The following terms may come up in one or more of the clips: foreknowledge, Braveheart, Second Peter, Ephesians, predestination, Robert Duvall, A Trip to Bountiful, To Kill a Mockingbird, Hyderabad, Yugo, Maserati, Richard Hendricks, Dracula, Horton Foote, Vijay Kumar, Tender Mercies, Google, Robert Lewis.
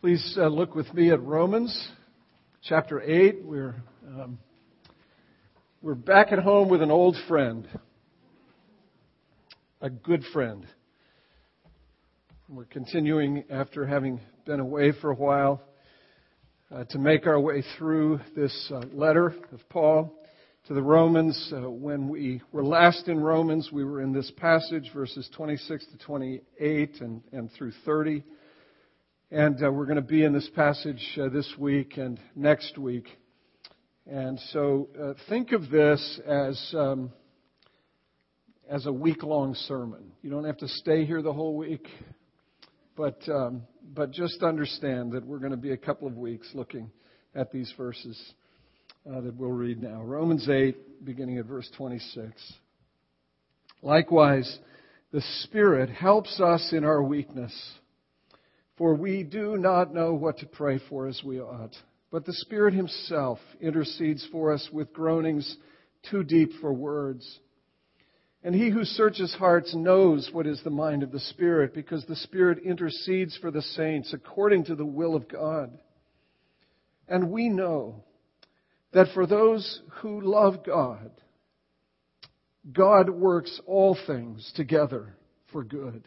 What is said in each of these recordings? Please look with me at Romans chapter 8. We're back at home with an old friend, a good friend. We're continuing, after having been away for a while, to make our way through this letter of Paul to the Romans. When we were last in Romans, we were in this passage, verses 26 to 28 and through 30. And we're going to be in this passage this week and next week. And so think of this as a week-long sermon. You don't have to stay here the whole week, but just understand that we're going to be a couple of weeks looking at these verses that we'll read now. Romans 8, beginning at verse 26. Likewise, the Spirit helps us in our weakness. For we do not know what to pray for as we ought, but the Spirit Himself intercedes for us with groanings too deep for words. And He who searches hearts knows what is the mind of the Spirit, because the Spirit intercedes for the saints according to the will of God. And we know that for those who love God, God works all things together for good,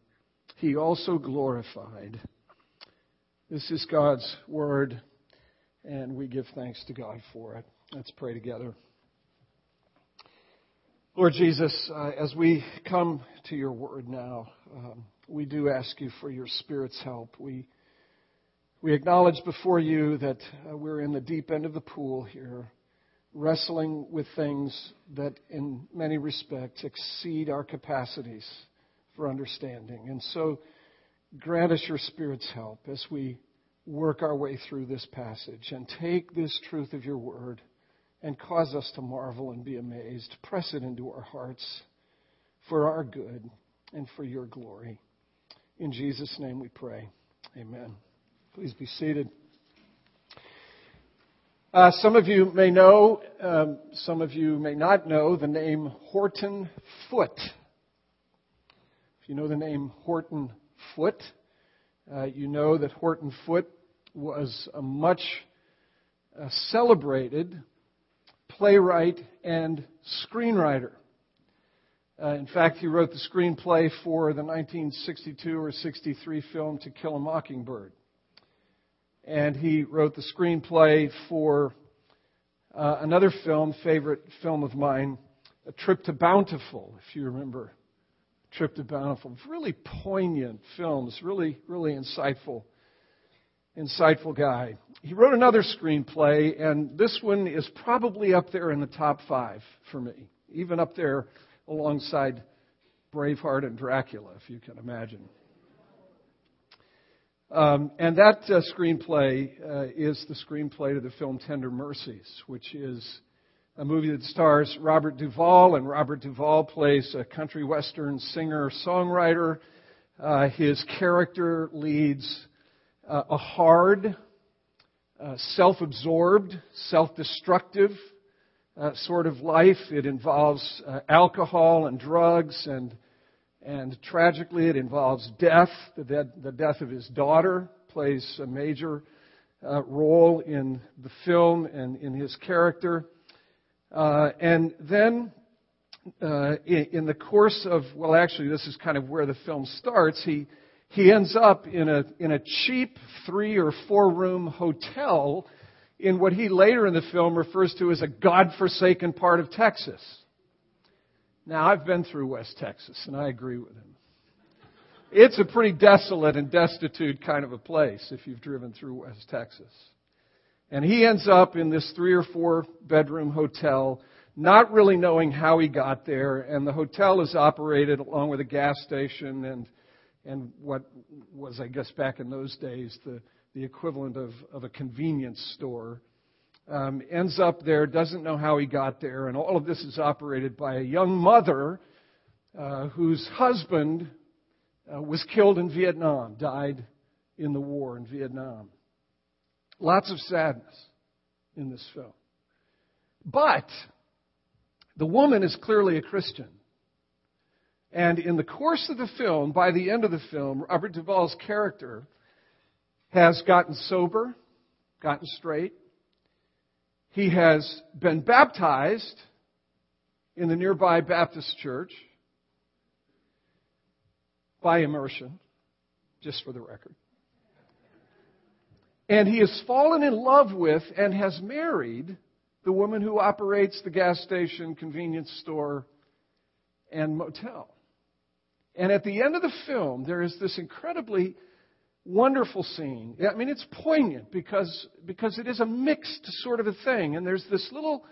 He also glorified. This is God's word, and we give thanks to God for it. Let's pray together. Lord Jesus, as we come to your word now, we do ask you for your Spirit's help. We acknowledge before you that we're in the deep end of the pool here, wrestling with things that in many respects exceed our capacities for understanding. And so grant us your Spirit's help as we work our way through this passage, and take this truth of your word and cause us to marvel and be amazed. Press it into our hearts for our good and for your glory. In Jesus' name we pray. Amen. Please be seated. Some of you may know, some of you may not know, the name Horton Foote. You know the name Horton Foote. You know that Horton Foote was a much celebrated playwright and screenwriter. In fact, he wrote the screenplay for the 1962 or 63 film To Kill a Mockingbird. And he wrote the screenplay for another film, favorite film of mine, A Trip to Bountiful, if you remember. Trip to Bountiful. Really poignant films. Really, really insightful guy. He wrote another screenplay, and this one is probably up there in the top five for me. Even up there alongside Braveheart and Dracula, if you can imagine. And that screenplay is the screenplay to the film Tender Mercies, which is a movie that stars Robert Duvall, and Robert Duvall plays a country western singer-songwriter. His character leads a hard, self-absorbed, self-destructive sort of life. It involves alcohol and drugs, and tragically it involves death. The death of his daughter plays a major role in the film and in his character. And then in the course of, well, actually, this is kind of where the film starts. He ends up in a cheap 3 or 4 room hotel in what he later in the film refers to as a godforsaken part of Texas. Now, I've been through West Texas, and I agree with him. It's a pretty desolate and destitute kind of a place if you've driven through West Texas. And he ends up in this 3 or 4 bedroom hotel, not really knowing how he got there. And the hotel is operated along with a gas station and what was, I guess, back in those days, the the equivalent of a convenience store, ends up there, doesn't know how he got there, and all of this is operated by a young mother whose husband was killed in Vietnam, died in the war in Vietnam. Lots of sadness in this film. But the woman is clearly a Christian. And in the course of the film, by the end of the film, Robert Duvall's character has gotten sober, gotten straight. He has been baptized in the nearby Baptist church by immersion, just for the record. And he has fallen in love with and has married the woman who operates the gas station, convenience store, and motel. And at the end of the film, there is this incredibly wonderful scene. I mean, it's poignant because it is a mixed sort of a thing. And there's this little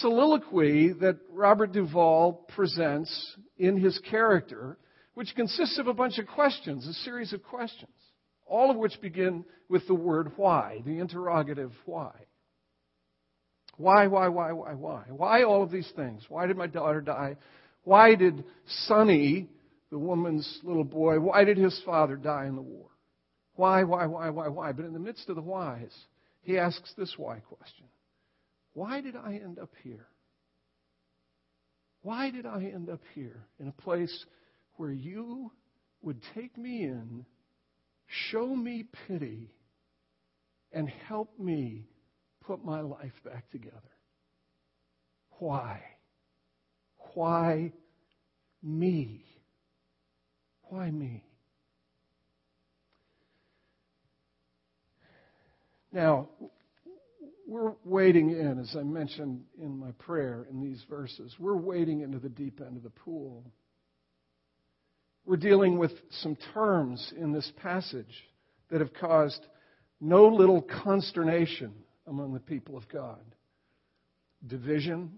soliloquy that Robert Duvall presents in his character, which consists of a bunch of questions, a series of questions, all of which begin with the word why, the interrogative why. Why? Why all of these things? Why did my daughter die? Why did Sonny, the woman's little boy, why did his father die in the war? Why? But in the midst of the whys, he asks this why question. Why did I end up here? Why did I end up here in a place where you would take me in, show me pity, and help me put my life back together? Why? Why me? Why me? Now, we're wading in, as I mentioned in my prayer in these verses, we're wading into the deep end of the pool. We're dealing with some terms in this passage that have caused no little consternation among the people of God. Division,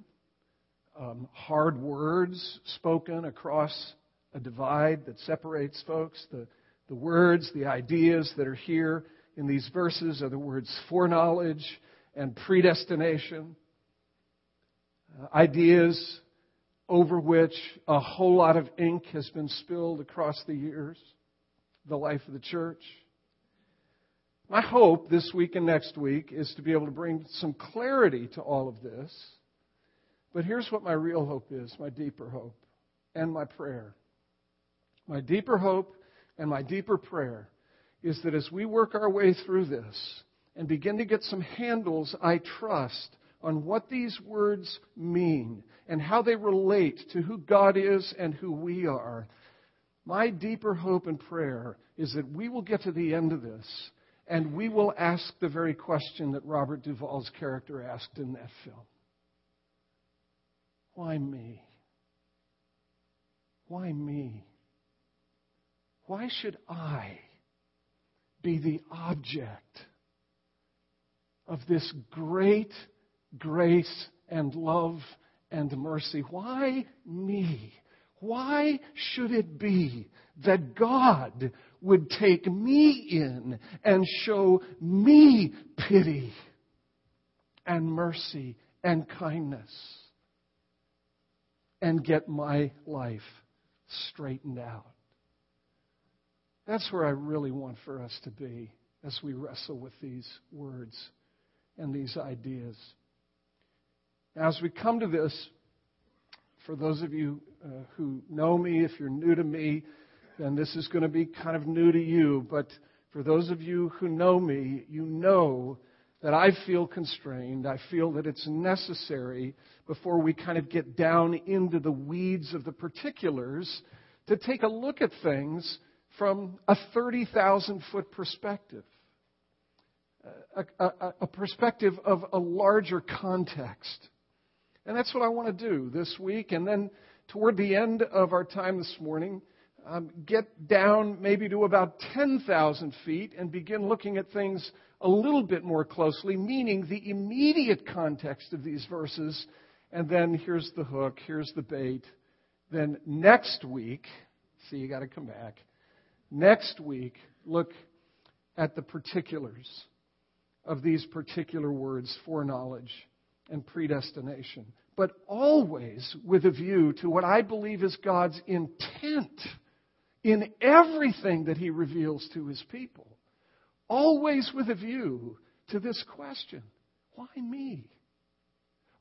hard words spoken across a divide that separates folks. The words, the ideas that are here in these verses are the words foreknowledge and predestination. Ideas over which a whole lot of ink has been spilled across the years, the life of the church. My hope this week and next week is to be able to bring some clarity to all of this. But here's what my real hope is, my deeper hope, and my prayer. My deeper hope and my deeper prayer is that as we work our way through this and begin to get some handles, I trust, on what these words mean and how they relate to who God is and who we are, my deeper hope and prayer is that we will get to the end of this and we will ask the very question that Robert Duvall's character asked in that film. Why me? Why me? Why should I be the object of this great grace and love and mercy? Why me? Why should it be that God would take me in and show me pity and mercy and kindness and get my life straightened out? That's where I really want for us to be as we wrestle with these words and these ideas. Now, as we come to this, for those of you who know me, if you're new to me, then this is going to be kind of new to you. But for those of you who know me, you know that I feel constrained. I feel that it's necessary, before we kind of get down into the weeds of the particulars, to take a look at things from a 30,000-foot perspective, a perspective of a larger context. And that's what I want to do this week. And then toward the end of our time this morning, get down maybe to about 10,000 feet and begin looking at things a little bit more closely, meaning the immediate context of these verses. And then here's the hook, here's the bait. Then next week, see, you got to come back. Next week, look at the particulars of these particular words, foreknowledge and predestination, but always with a view to what I believe is God's intent in everything that He reveals to His people. Always with a view to this question, why me?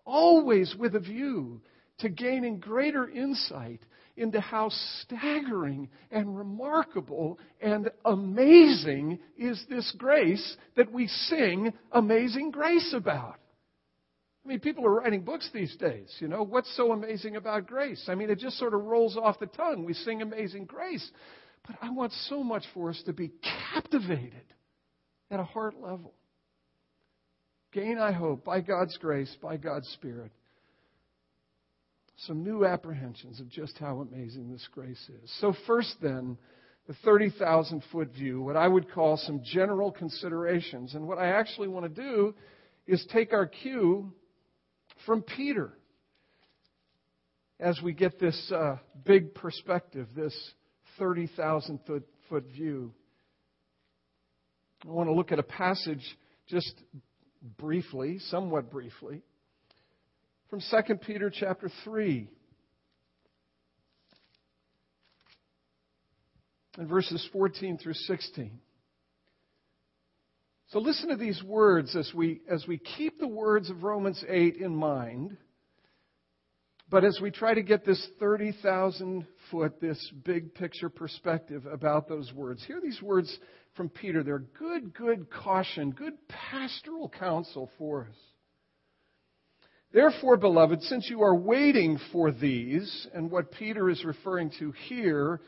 Always with a view to gaining greater insight into how staggering and remarkable and amazing is this grace that we sing Amazing Grace about. I mean, people are writing books these days, you know. What's so amazing about grace? I mean, it just sort of rolls off the tongue. We sing Amazing Grace. But I want so much for us to be captivated at a heart level. Gain, I hope, by God's grace, by God's Spirit, some new apprehensions of just how amazing this grace is. So first then, the 30,000-foot view, what I would call some general considerations. And what I actually want to do is take our cue from Peter as we get this big perspective, this 30,000-foot view. I want to look at a passage just briefly, somewhat briefly, from Second Peter chapter 3 and verses 14 through 16. So listen to these words as we keep the words of Romans 8 in mind, but as we try to get this 30,000-foot, this big picture perspective about those words. Hear these words from Peter. They're good caution, good pastoral counsel for us. Therefore, beloved, since you are waiting for these, and what Peter is referring to here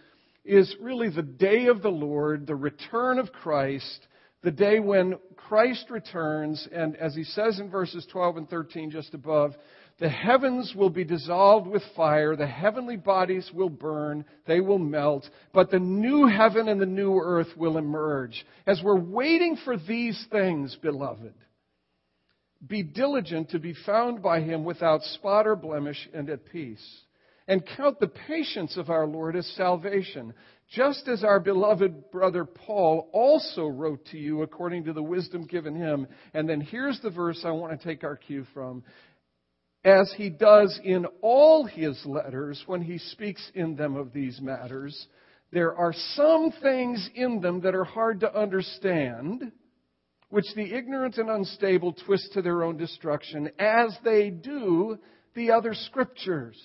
is really the day of the Lord, the return of Christ, the day when Christ returns, and as he says in verses 12 and 13 just above, the heavens will be dissolved with fire, the heavenly bodies will burn, they will melt, but the new heaven and the new earth will emerge. As we're waiting for these things, beloved, be diligent to be found by him without spot or blemish and at peace. And count the patience of our Lord as salvation, just as our beloved brother Paul also wrote to you according to the wisdom given him. And then here's the verse I want to take our cue from. As he does in all his letters when he speaks in them of these matters, there are some things in them that are hard to understand, which the ignorant and unstable twist to their own destruction, as they do the other scriptures.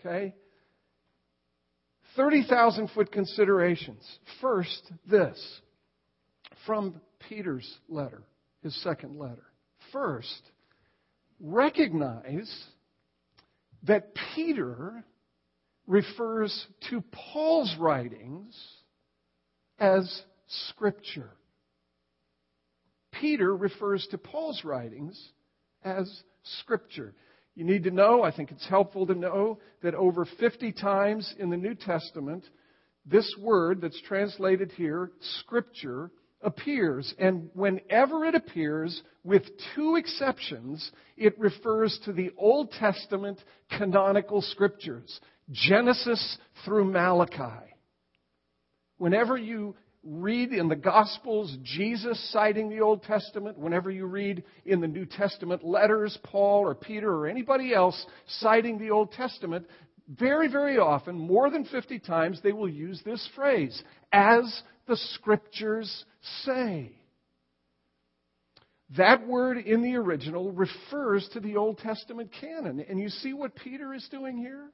Okay? 30,000-foot considerations. First, this. From Peter's letter, his second letter. First, recognize that Peter refers to Paul's writings as Scripture. Peter refers to Paul's writings as Scripture. You need to know, I think it's helpful to know, that over 50 times in the New Testament, this word that's translated here, Scripture, appears. And whenever it appears, with two exceptions, it refers to the Old Testament canonical Scriptures, Genesis through Malachi. Whenever you read in the Gospels, Jesus citing the Old Testament. Whenever you read in the New Testament letters, Paul or Peter or anybody else citing the Old Testament, very, very often, more than 50 times, they will use this phrase, as the Scriptures say. That word in the original refers to the Old Testament canon. And you see what Peter is doing here?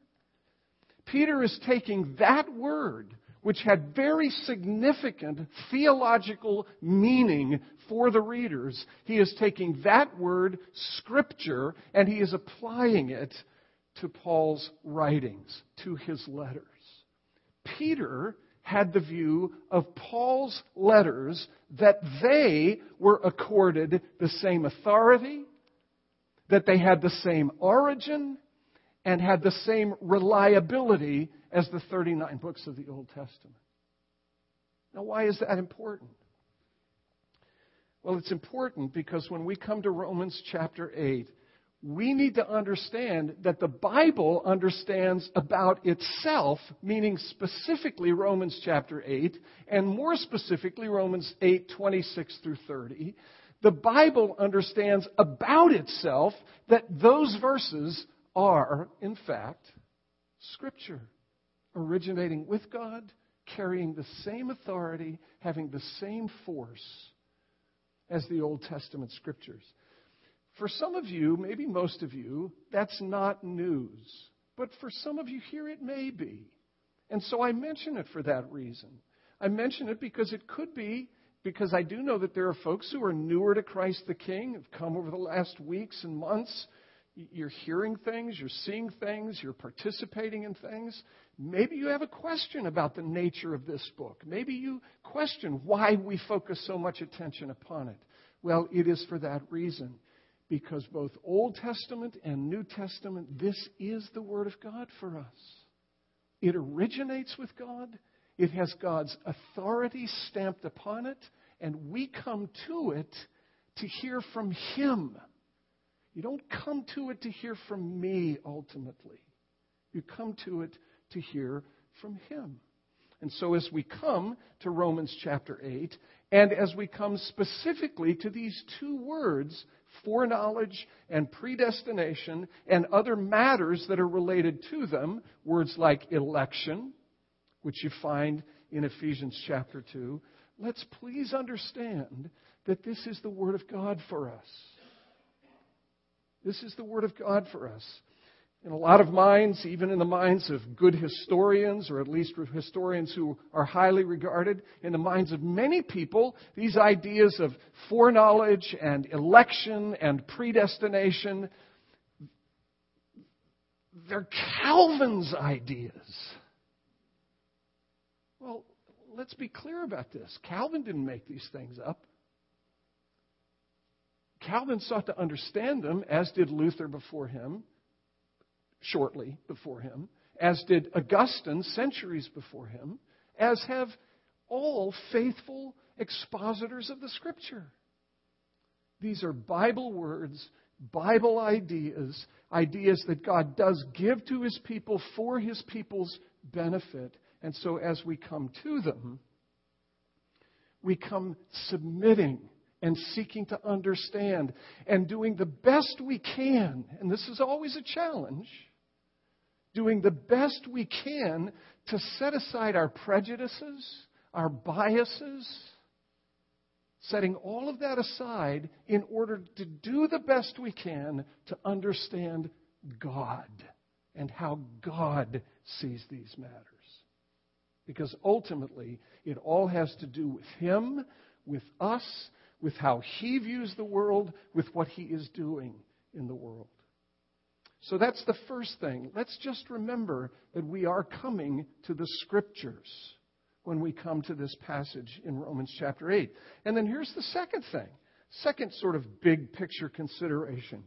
Peter is taking that word, which had very significant theological meaning for the readers. He is taking that word, Scripture, and he is applying it to Paul's writings, to his letters. Peter had the view of Paul's letters that they were accorded the same authority, that they had the same origin, and had the same reliability as the 39 books of the Old Testament. Now, why is that important? Well, it's important because when we come to Romans chapter 8, we need to understand that the Bible understands about itself, meaning specifically Romans chapter 8, and more specifically Romans 8:26 through 30. The Bible understands about itself that those verses are, in fact, Scripture, originating with God, carrying the same authority, having the same force as the Old Testament Scriptures. For some of you, maybe most of you, that's not news. But for some of you here, it may be. And so I mention it for that reason. I mention it because it could be, because I do know that there are folks who are newer to Christ the King, have come over the last weeks and months. You're hearing things, you're seeing things, you're participating in things. Maybe you have a question about the nature of this book. Maybe you question why we focus so much attention upon it. Well, it is for that reason. Because both Old Testament and New Testament, this is the Word of God for us. It originates with God. It has God's authority stamped upon it. And we come to it to hear from Him. You don't come to it to hear from me, ultimately. You come to it to hear from Him. And so as we come to Romans chapter 8, and as we come specifically to these two words, foreknowledge and predestination, and other matters that are related to them, words like election, which you find in Ephesians chapter 2, let's please understand that this is the Word of God for us. This is the Word of God for us. In a lot of minds, even in the minds of good historians, or at least historians who are highly regarded, in the minds of many people, these ideas of foreknowledge and election and predestination, they're Calvin's ideas. Well, let's be clear about this. Calvin didn't make these things up. Calvin sought to understand them, as did Luther before him. Shortly before him, as did Augustine centuries before him, as have all faithful expositors of the Scripture. These are Bible words, Bible ideas, ideas that God does give to His people for His people's benefit. And so as we come to them, we come submitting and seeking to understand and doing the best we can, and this is always a challenge, doing the best we can to set aside our prejudices, our biases, setting all of that aside in order to do the best we can to understand God and how God sees these matters. Because ultimately, it all has to do with Him, with us, with how He views the world, with what He is doing in the world. So that's the first thing. Let's just remember that we are coming to the Scriptures when we come to this passage in Romans chapter 8. And then here's the second thing, second sort of big picture consideration.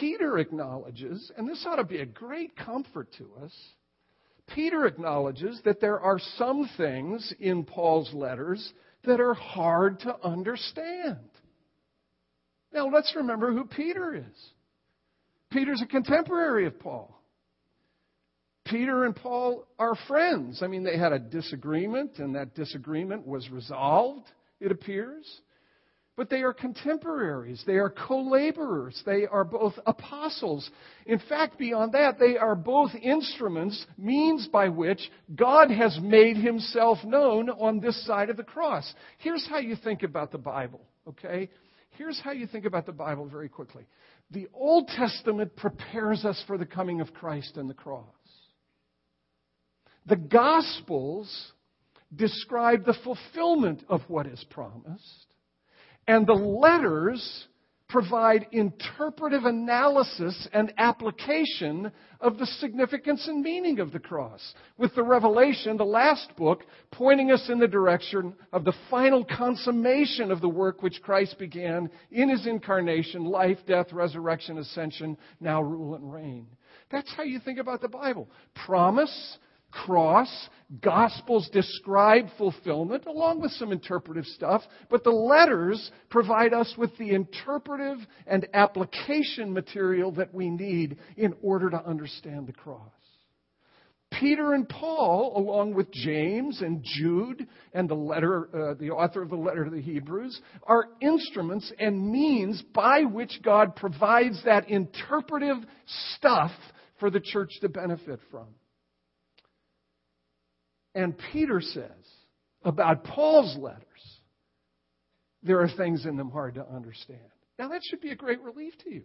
Peter acknowledges, and this ought to be a great comfort to us, Peter acknowledges that there are some things in Paul's letters that are hard to understand. Now, let's remember who Peter is. Peter's a contemporary of Paul. Peter and Paul are friends. I mean, they had a disagreement, and that disagreement was resolved, it appears. But they are contemporaries. They are co-laborers. They are both apostles. In fact, beyond that, they are both instruments, means by which God has made Himself known on this side of the cross. Here's how you think about the Bible, okay? Here's how you think about the Bible very quickly. The Old Testament prepares us for the coming of Christ and the cross. The Gospels describe the fulfillment of what is promised. And the letters provide interpretive analysis and application of the significance and meaning of the cross, with the Revelation, the last book, pointing us in the direction of the final consummation of the work which Christ began in His incarnation, life, death, resurrection, ascension, now rule and reign. That's how you think about the Bible. Promise, cross. Gospels describe fulfillment along with some interpretive stuff, but the letters provide us with the interpretive and application material that we need in order to understand the cross. Peter and Paul, along with James and Jude and the author of the letter to the Hebrews, are instruments and means by which God provides that interpretive stuff for the church to benefit from. And Peter says about Paul's letters, there are things in them hard to understand. Now, that should be a great relief to you,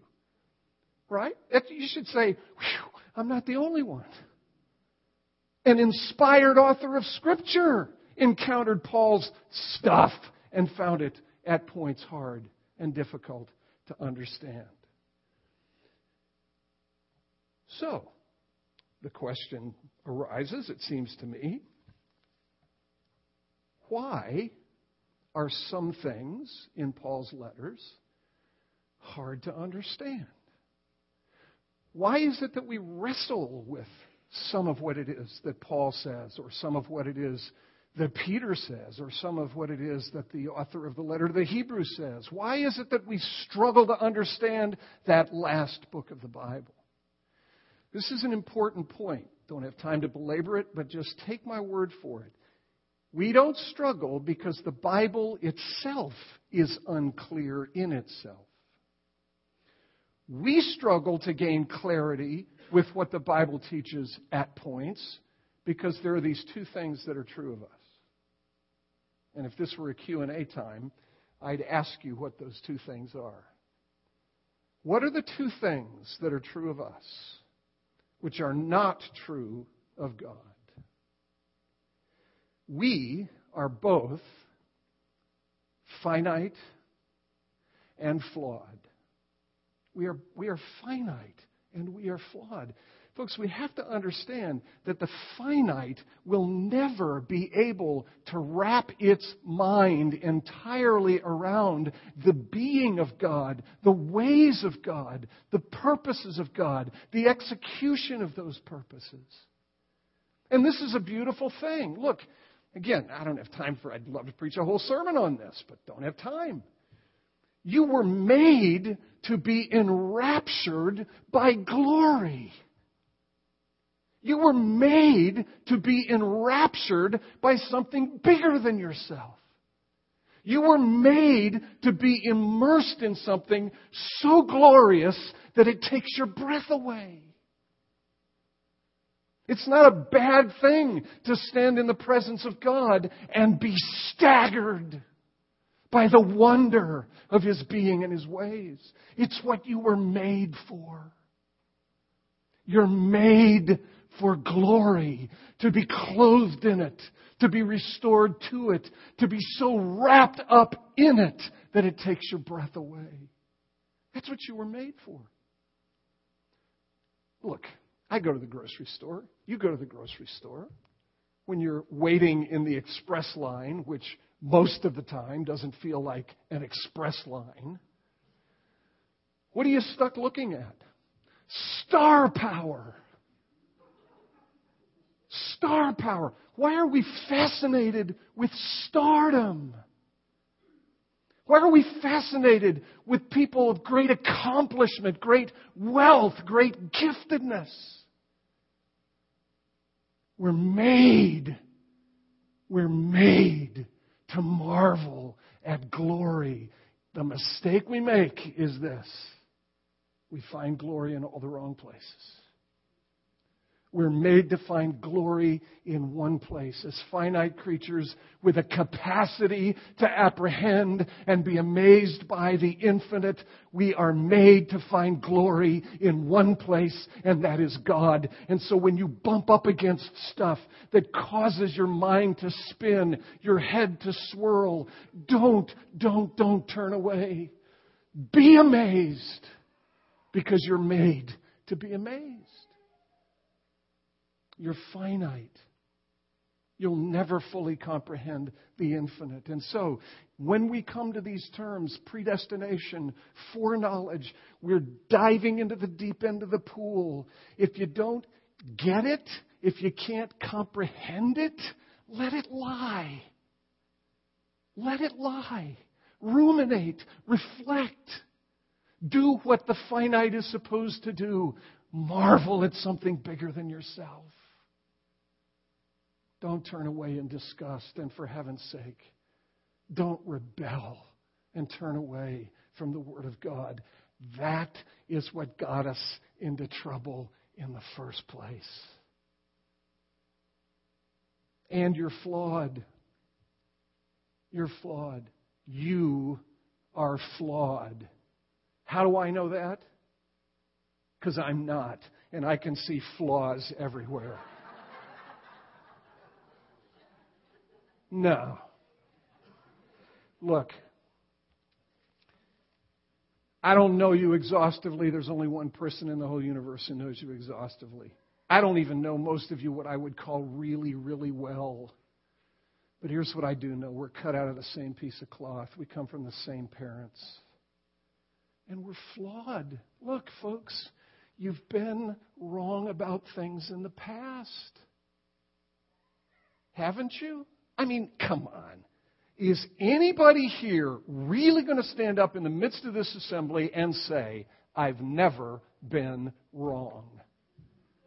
right? You should say, whew, I'm not the only one. An inspired author of Scripture encountered Paul's stuff and found it at points hard and difficult to understand. So, the question arises, it seems to me, why are some things in Paul's letters hard to understand? Why is it that we wrestle with some of what it is that Paul says, or some of what it is that Peter says, or some of what it is that the author of the letter to the Hebrews says? Why is it that we struggle to understand that last book of the Bible? This is an important point. Don't have time to belabor it, but just take my word for it. We don't struggle because the Bible itself is unclear in itself. We struggle to gain clarity with what the Bible teaches at points because there are these two things that are true of us. And if this were a Q&A time, I'd ask you what those two things are. What are the two things that are true of us which are not true of God? We are both finite and flawed. We are finite and we are flawed. Folks, we have to understand that the finite will never be able to wrap its mind entirely around the being of God, the ways of God, the purposes of God, the execution of those purposes. And this is a beautiful thing. Look, again, I don't have time for, I'd love to preach a whole sermon on this, but don't have time. You were made to be enraptured by glory. You were made to be enraptured by something bigger than yourself. You were made to be immersed in something so glorious that it takes your breath away. It's not a bad thing to stand in the presence of God and be staggered by the wonder of His being and His ways. It's what you were made for. You're made for glory, to be clothed in it, to be restored to it, to be so wrapped up in it that it takes your breath away. That's what you were made for. Look, I go to the grocery store. You go to the grocery store. When you're waiting in the express line, which most of the time doesn't feel like an express line, what are you stuck looking at? Star power. Star power. Why are we fascinated with stardom? Why are we fascinated with people of great accomplishment, great wealth, great giftedness? We're made to marvel at glory. The mistake we make is this. We find glory in all the wrong places. We're made to find glory in one place as finite creatures with a capacity to apprehend and be amazed by the infinite. We are made to find glory in one place, and that is God. And so when you bump up against stuff that causes your mind to spin, your head to swirl, don't turn away. Be amazed, because you're made to be amazed. You're finite. You'll never fully comprehend the infinite. And so, when we come to these terms, predestination, foreknowledge, we're diving into the deep end of the pool. If you don't get it, if you can't comprehend it, let it lie. Let it lie. Ruminate. Reflect. Do what the finite is supposed to do. Marvel at something bigger than yourself. Don't turn away in disgust. And for heaven's sake, don't rebel and turn away from the Word of God. That is what got us into trouble in the first place. And you're flawed. You're flawed. You are flawed. How do I know that? Because I'm not, and I can see flaws everywhere. No. Look, I don't know you exhaustively. There's only one person in the whole universe who knows you exhaustively. I don't even know most of you what I would call really, really well. But here's what I do know. We're cut out of the same piece of cloth. We come from the same parents. And we're flawed. Look, folks, you've been wrong about things in the past. Haven't you? I mean, come on. Is anybody here really going to stand up in the midst of this assembly and say, I've never been wrong?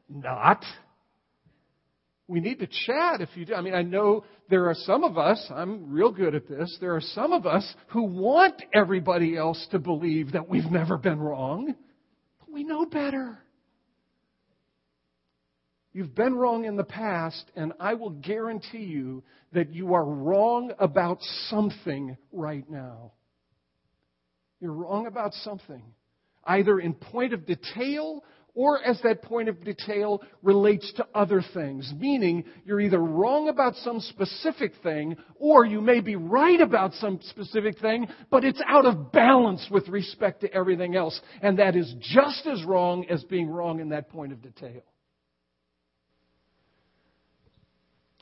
Not. We need to chat if you do. I mean, I know there are some of us, I'm real good at this, there are some of us who want everybody else to believe that we've never been wrong. But we know better. You've been wrong in the past, and I will guarantee you that you are wrong about something right now. You're wrong about something, either in point of detail or as that point of detail relates to other things, meaning you're either wrong about some specific thing or you may be right about some specific thing, but it's out of balance with respect to everything else. And that is just as wrong as being wrong in that point of detail.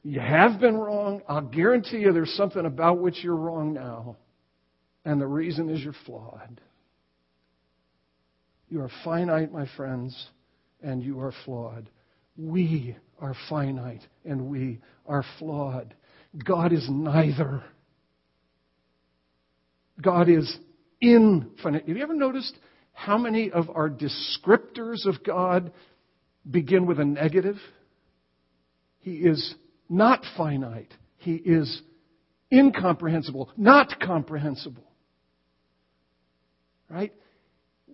You have been wrong. I'll guarantee you there's something about which you're wrong now. And the reason is you're flawed. You are finite, my friends, and you are flawed. We are finite, and we are flawed. God is neither. God is infinite. Have you ever noticed how many of our descriptors of God begin with a negative? He is not finite. He is incomprehensible, not comprehensible. Right?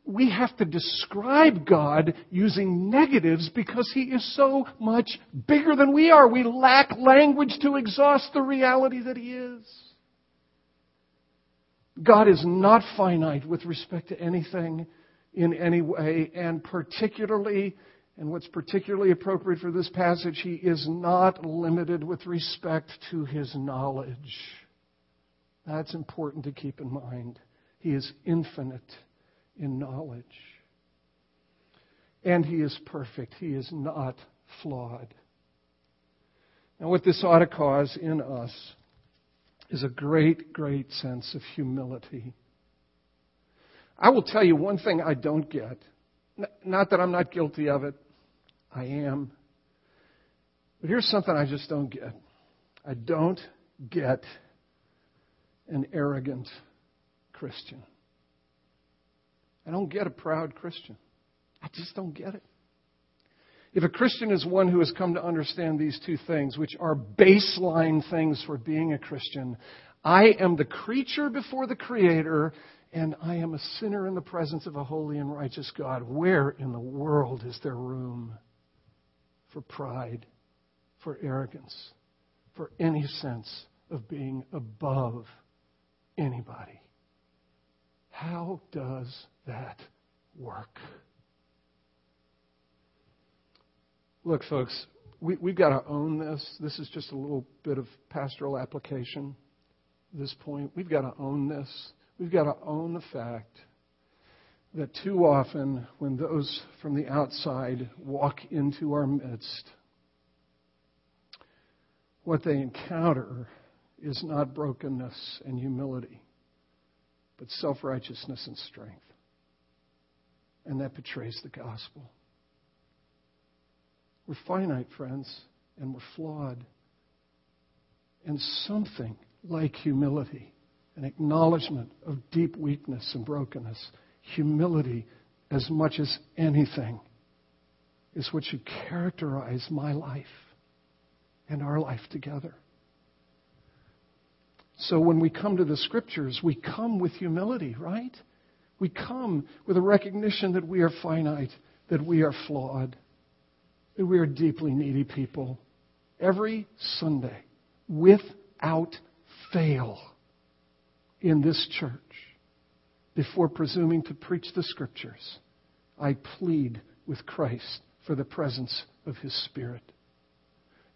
We have to describe God using negatives because He is so much bigger than we are. We lack language to exhaust the reality that He is. God is not finite with respect to anything in any way, and particularly, and what's particularly appropriate for this passage, He is not limited with respect to His knowledge. That's important to keep in mind. He is infinite in knowledge. And He is perfect. He is not flawed. Now, what this ought to cause in us is a great, great sense of humility. I will tell you one thing I don't get. Not that I'm not guilty of it. I am. But here's something I just don't get. I don't get an arrogant Christian. I don't get a proud Christian. I just don't get it. If a Christian is one who has come to understand these two things, which are baseline things for being a Christian, I am the creature before the Creator, and I am a sinner in the presence of a holy and righteous God. Where in the world is there room for pride, for arrogance, for any sense of being above anybody? How does that work? Look, folks, we've got to own this. This is just a little bit of pastoral application at this point. We've got to own this. We've got to own the fact that too often when those from the outside walk into our midst, what they encounter is not brokenness and humility, but self-righteousness and strength. And that betrays the gospel. We're finite, friends, and we're flawed. And something like humility, an acknowledgement of deep weakness and brokenness, humility as much as anything is what should characterize my life and our life together. So when we come to the Scriptures, we come with humility, right? We come with a recognition that we are finite, that we are flawed, that we are deeply needy people. Every Sunday, without fail, in this church, before presuming to preach the Scriptures, I plead with Christ for the presence of His Spirit.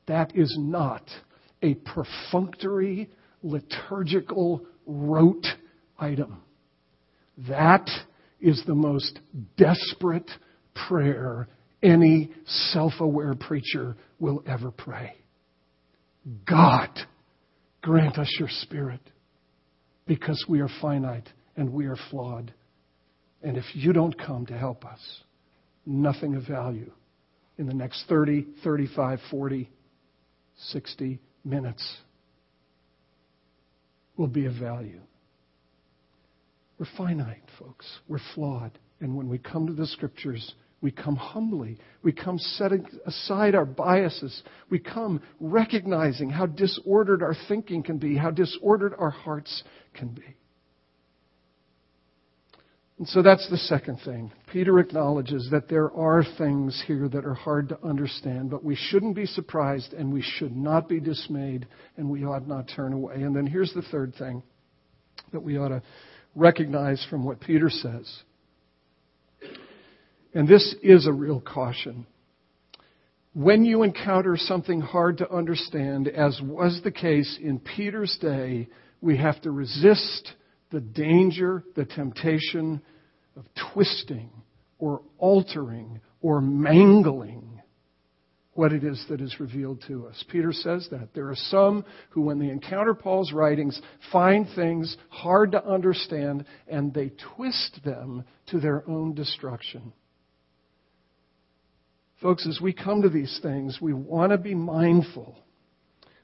That is not a perfunctory, liturgical, rote item. That is the most desperate prayer any self-aware preacher will ever pray. God, grant us your Spirit, because we are finite and we are flawed. And if you don't come to help us, nothing of value in the next 30, 35, 40, 60 minutes will be of value. We're finite, folks. We're flawed. And when we come to the Scriptures, we come humbly. We come setting aside our biases. We come recognizing how disordered our thinking can be, how disordered our hearts can be. And so that's the second thing. Peter acknowledges that there are things here that are hard to understand, but we shouldn't be surprised and we should not be dismayed and we ought not turn away. And then here's the third thing that we ought to recognize from what Peter says. And this is a real caution. When you encounter something hard to understand, as was the case in Peter's day, we have to resist the danger, the temptation of twisting or altering or mangling what it is that is revealed to us. Peter says that. There are some who, when they encounter Paul's writings, find things hard to understand and they twist them to their own destruction. Folks, as we come to these things, we want to be mindful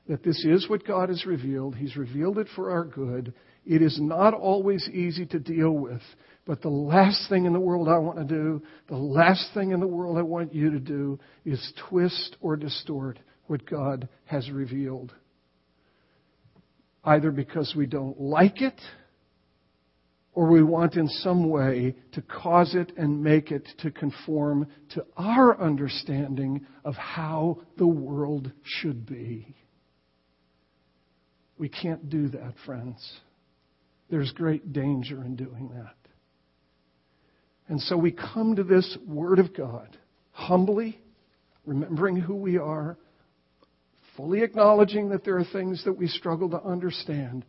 that this is what God has revealed. He's revealed it for our good. It is not always easy to deal with, but the last thing in the world I want to do, the last thing in the world I want you to do is twist or distort what God has revealed. Either because we don't like it, or we want in some way to cause it and make it to conform to our understanding of how the world should be. We can't do that, friends. There's great danger in doing that. And so we come to this Word of God humbly, remembering who we are, fully acknowledging that there are things that we struggle to understand,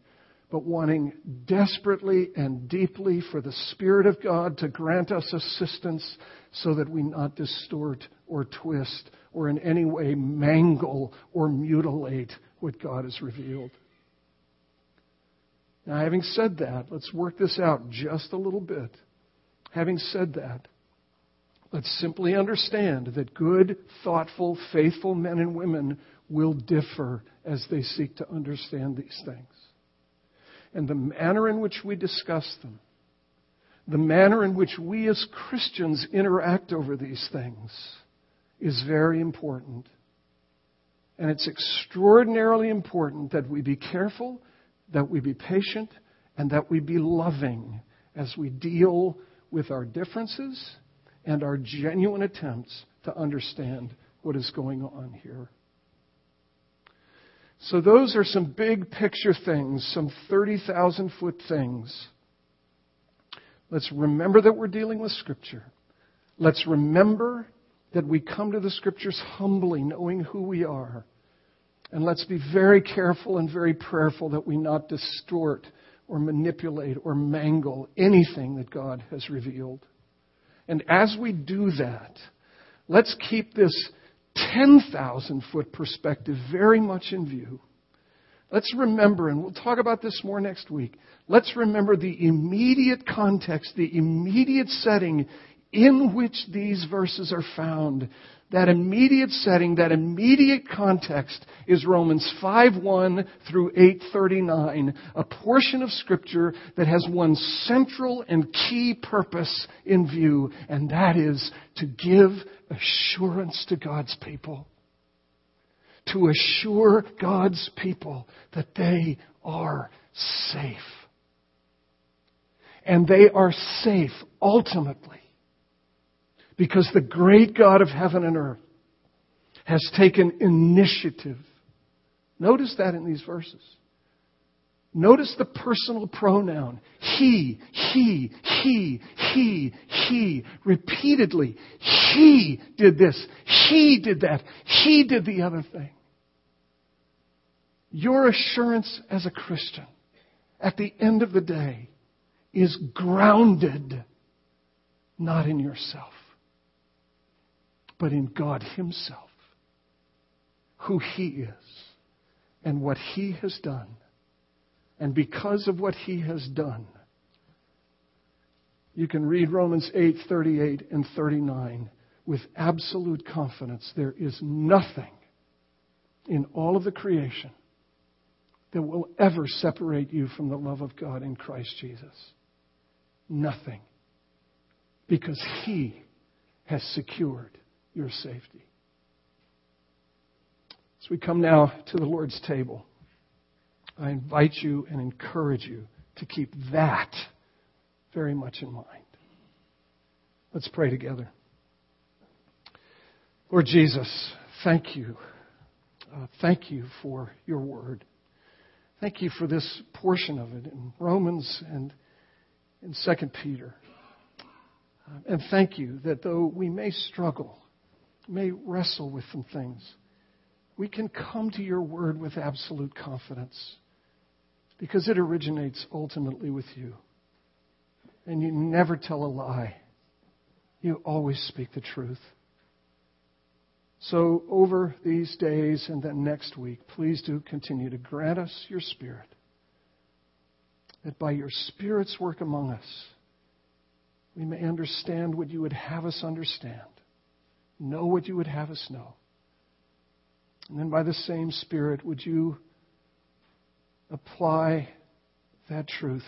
but wanting desperately and deeply for the Spirit of God to grant us assistance so that we not distort or twist or in any way mangle or mutilate what God has revealed. Now, having said that, let's work this out just a little bit. Having said that, let's simply understand that good, thoughtful, faithful men and women will differ as they seek to understand these things. And the manner in which we discuss them, the manner in which we as Christians interact over these things is very important. And it's extraordinarily important that we be careful, that we be patient, and that we be loving as we deal with our differences and our genuine attempts to understand what is going on here. So those are some big picture things, some 30,000-foot things. Let's remember that we're dealing with Scripture. Let's remember that we come to the Scriptures humbly, knowing who we are. And let's be very careful and very prayerful that we not distort or manipulate or mangle anything that God has revealed. And as we do that, let's keep this 10,000-foot perspective very much in view. Let's remember, and we'll talk about this more next week, let's remember the immediate context, the immediate setting in which these verses are found, That immediate setting, that immediate context is Romans 5:1 through 8:39, a portion of Scripture that has one central and key purpose in view, and that is to give assurance to God's people. To assure God's people that they are safe. And they are safe ultimately because the great God of heaven and earth has taken initiative. Notice that in these verses. Notice the personal pronoun. He, repeatedly. He did this. He did that. He did the other thing. Your assurance as a Christian at the end of the day is grounded not in yourself, but in God Himself, who He is, and what He has done. And because of what He has done, you can read Romans 8:38 and 39 with absolute confidence. There is nothing in all of the creation that will ever separate you from the love of God in Christ Jesus. Nothing. Because He has secured your safety. As we come now to the Lord's table, I invite you and encourage you to keep that very much in mind. Let's pray together. Lord Jesus, thank you. Thank you for your word. Thank you for this portion of it in Romans and in Second Peter. And thank you that though we may struggle, may wrestle with some things, we can come to your word with absolute confidence. Because it originates ultimately with you. And you never tell a lie. You always speak the truth. So over these days and then next week, please do continue to grant us your Spirit. That by your Spirit's work among us, we may understand what you would have us understand. Know what you would have us know. And then by the same Spirit, would you apply that truth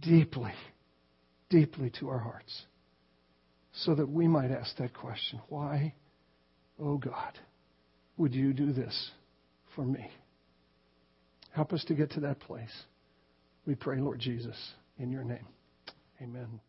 deeply, deeply to our hearts, so that we might ask that question, why, oh God, would you do this for me? Help us to get to that place. We pray, Lord Jesus, in your name. Amen.